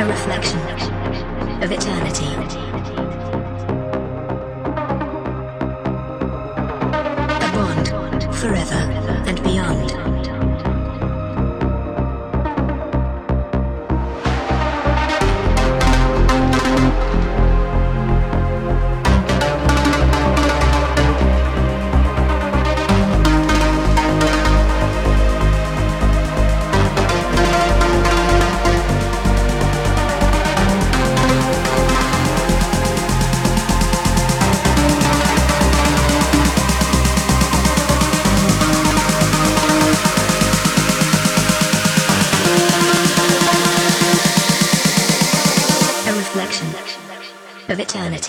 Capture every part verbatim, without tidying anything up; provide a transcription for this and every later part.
a reflection of eternity. Forever and beyond.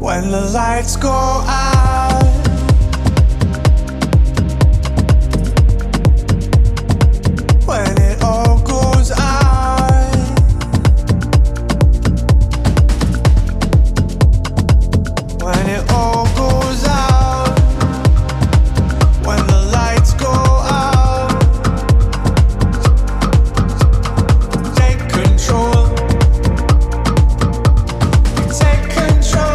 When the lights go out, when it all goes out, when it all goes out, when the lights go out, take control, take control.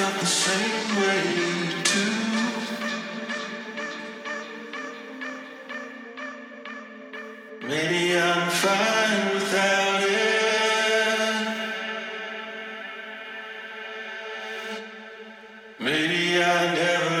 felt the same way too. Maybe I'm fine without it. Maybe I never had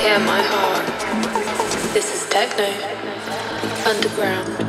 Hear my heart. This is techno underground.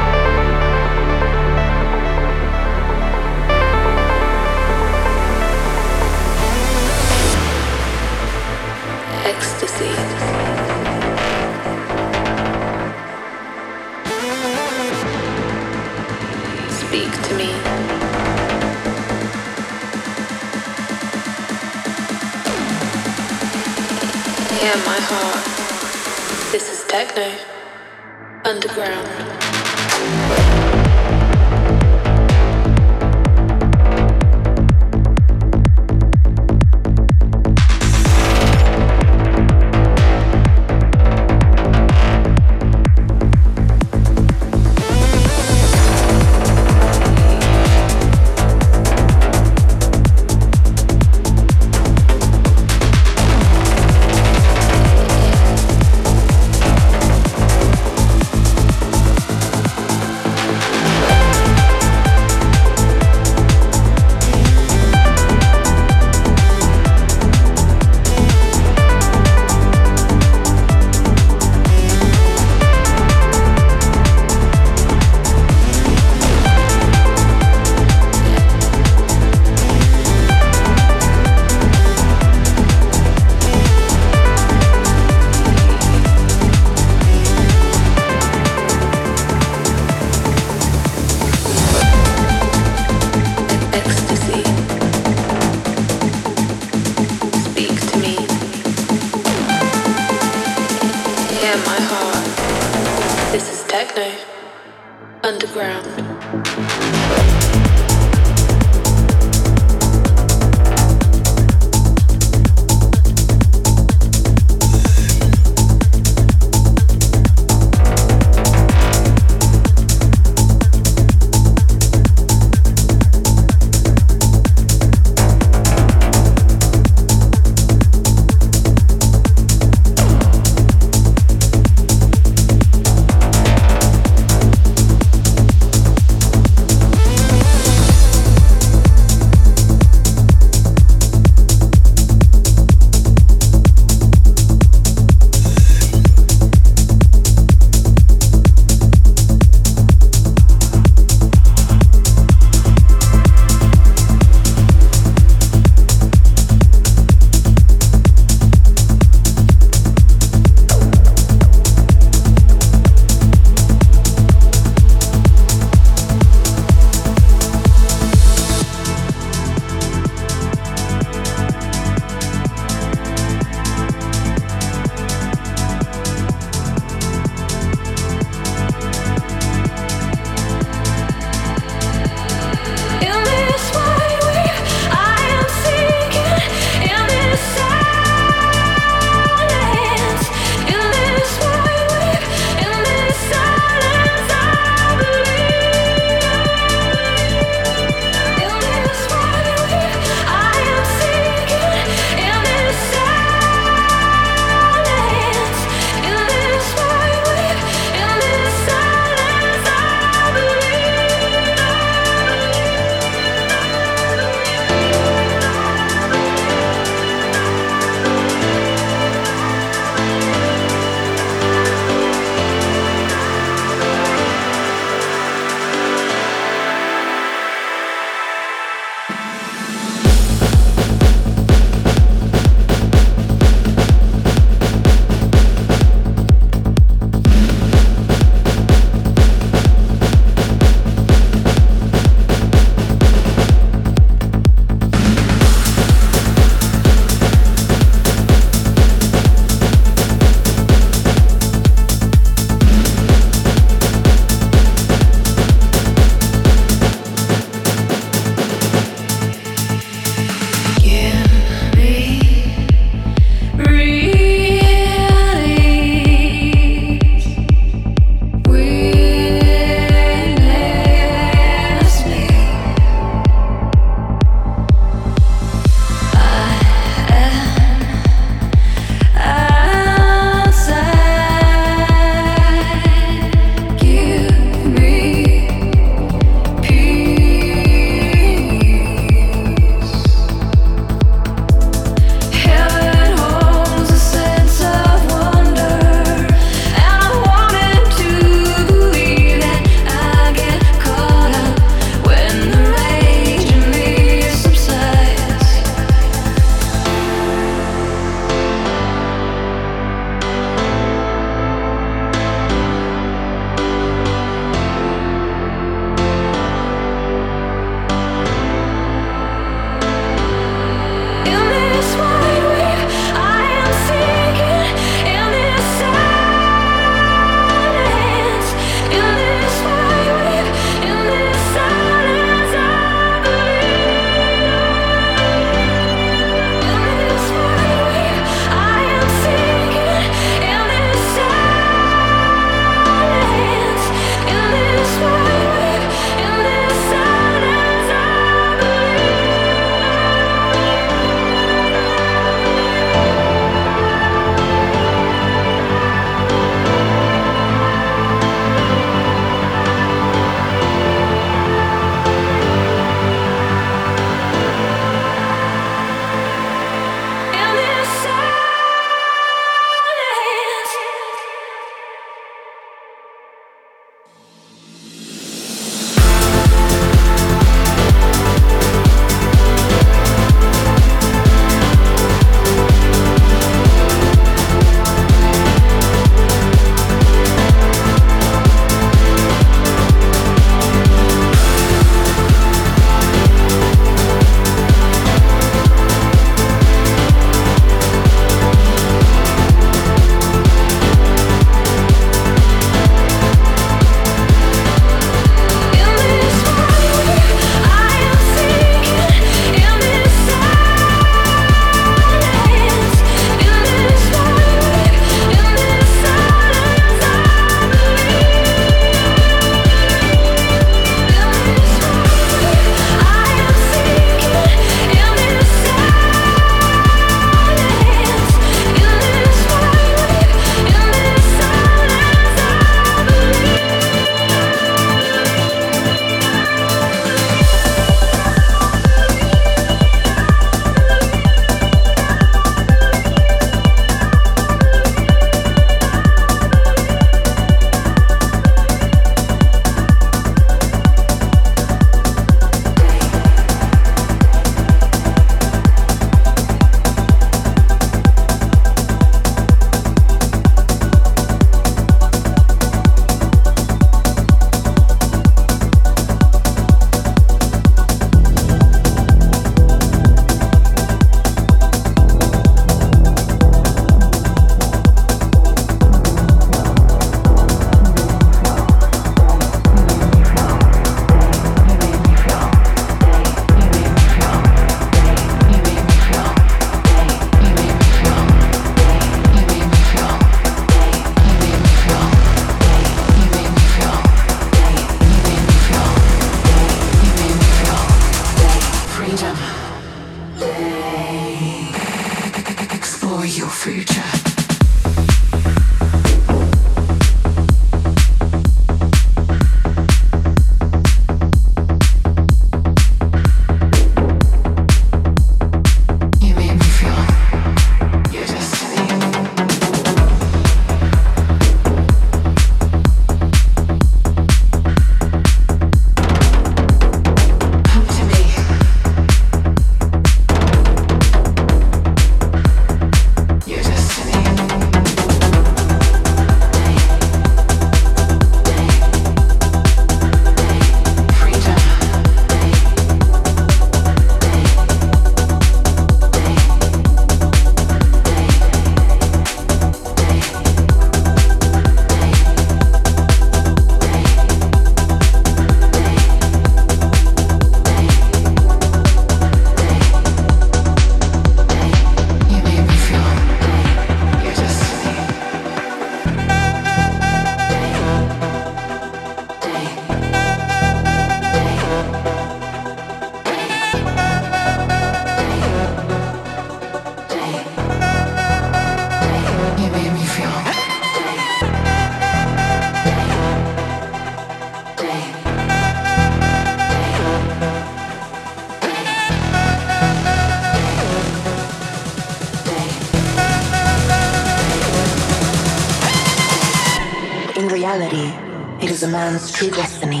Man's true destiny,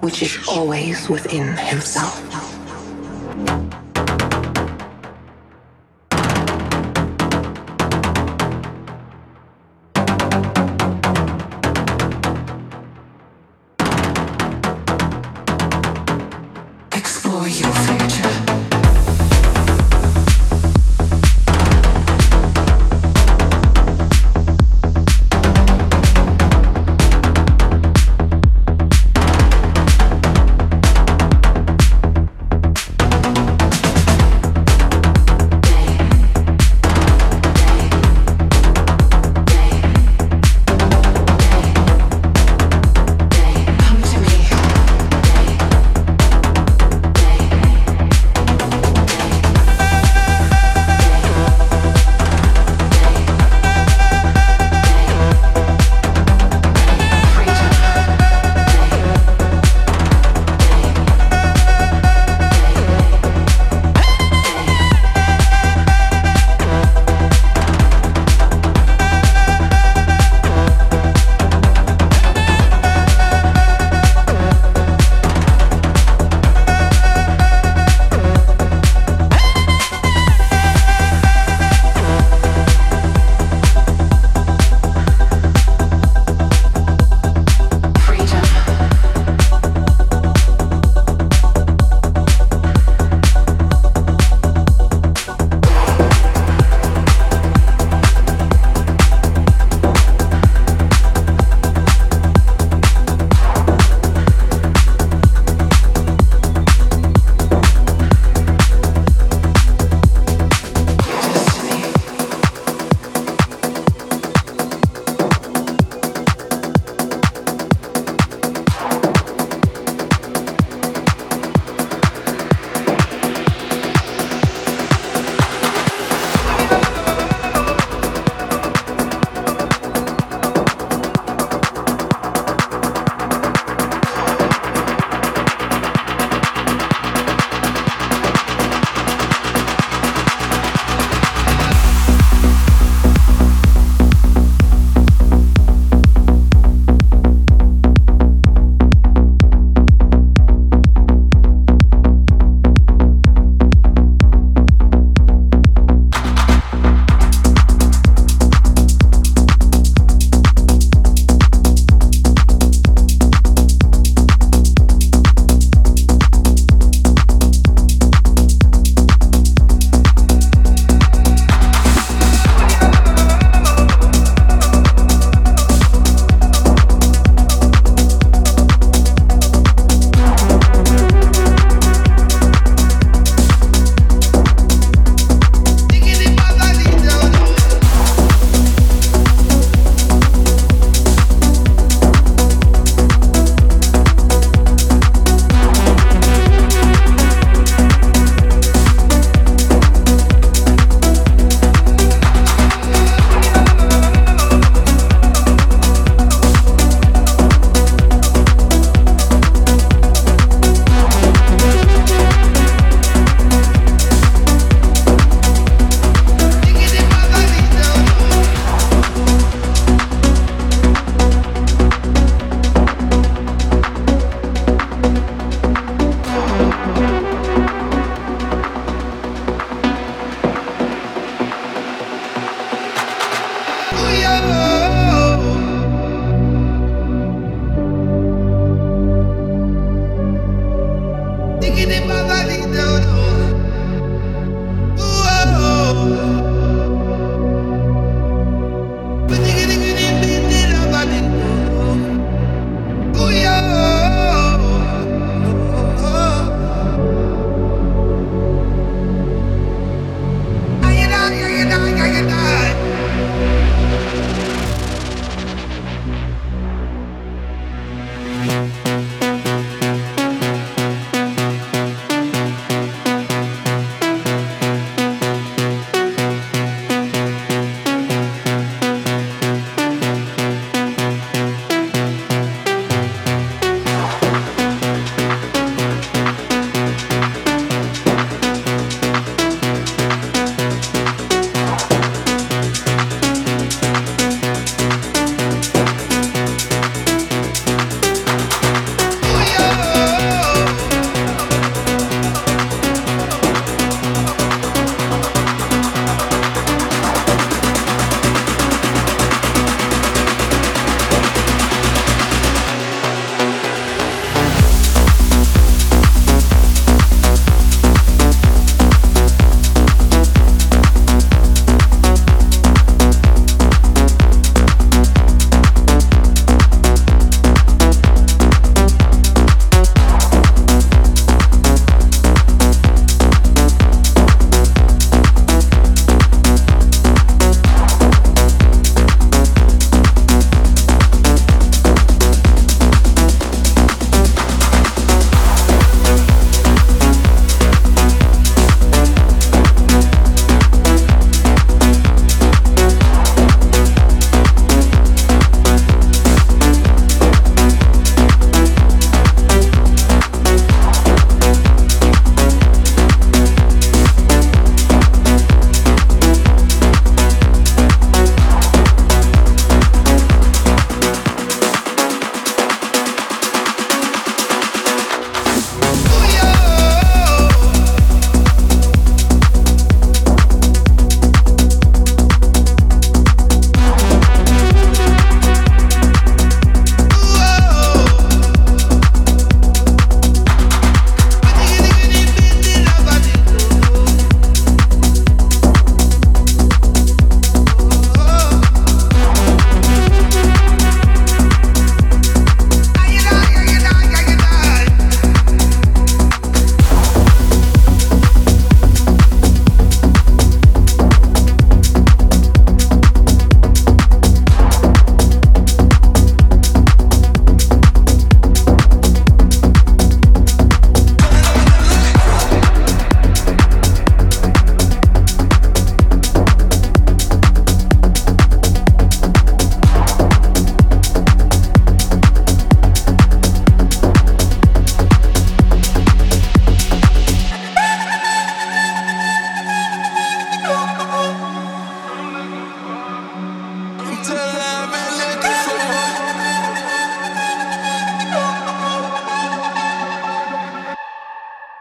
which is always within himself. Explore your future.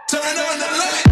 Turn on the light.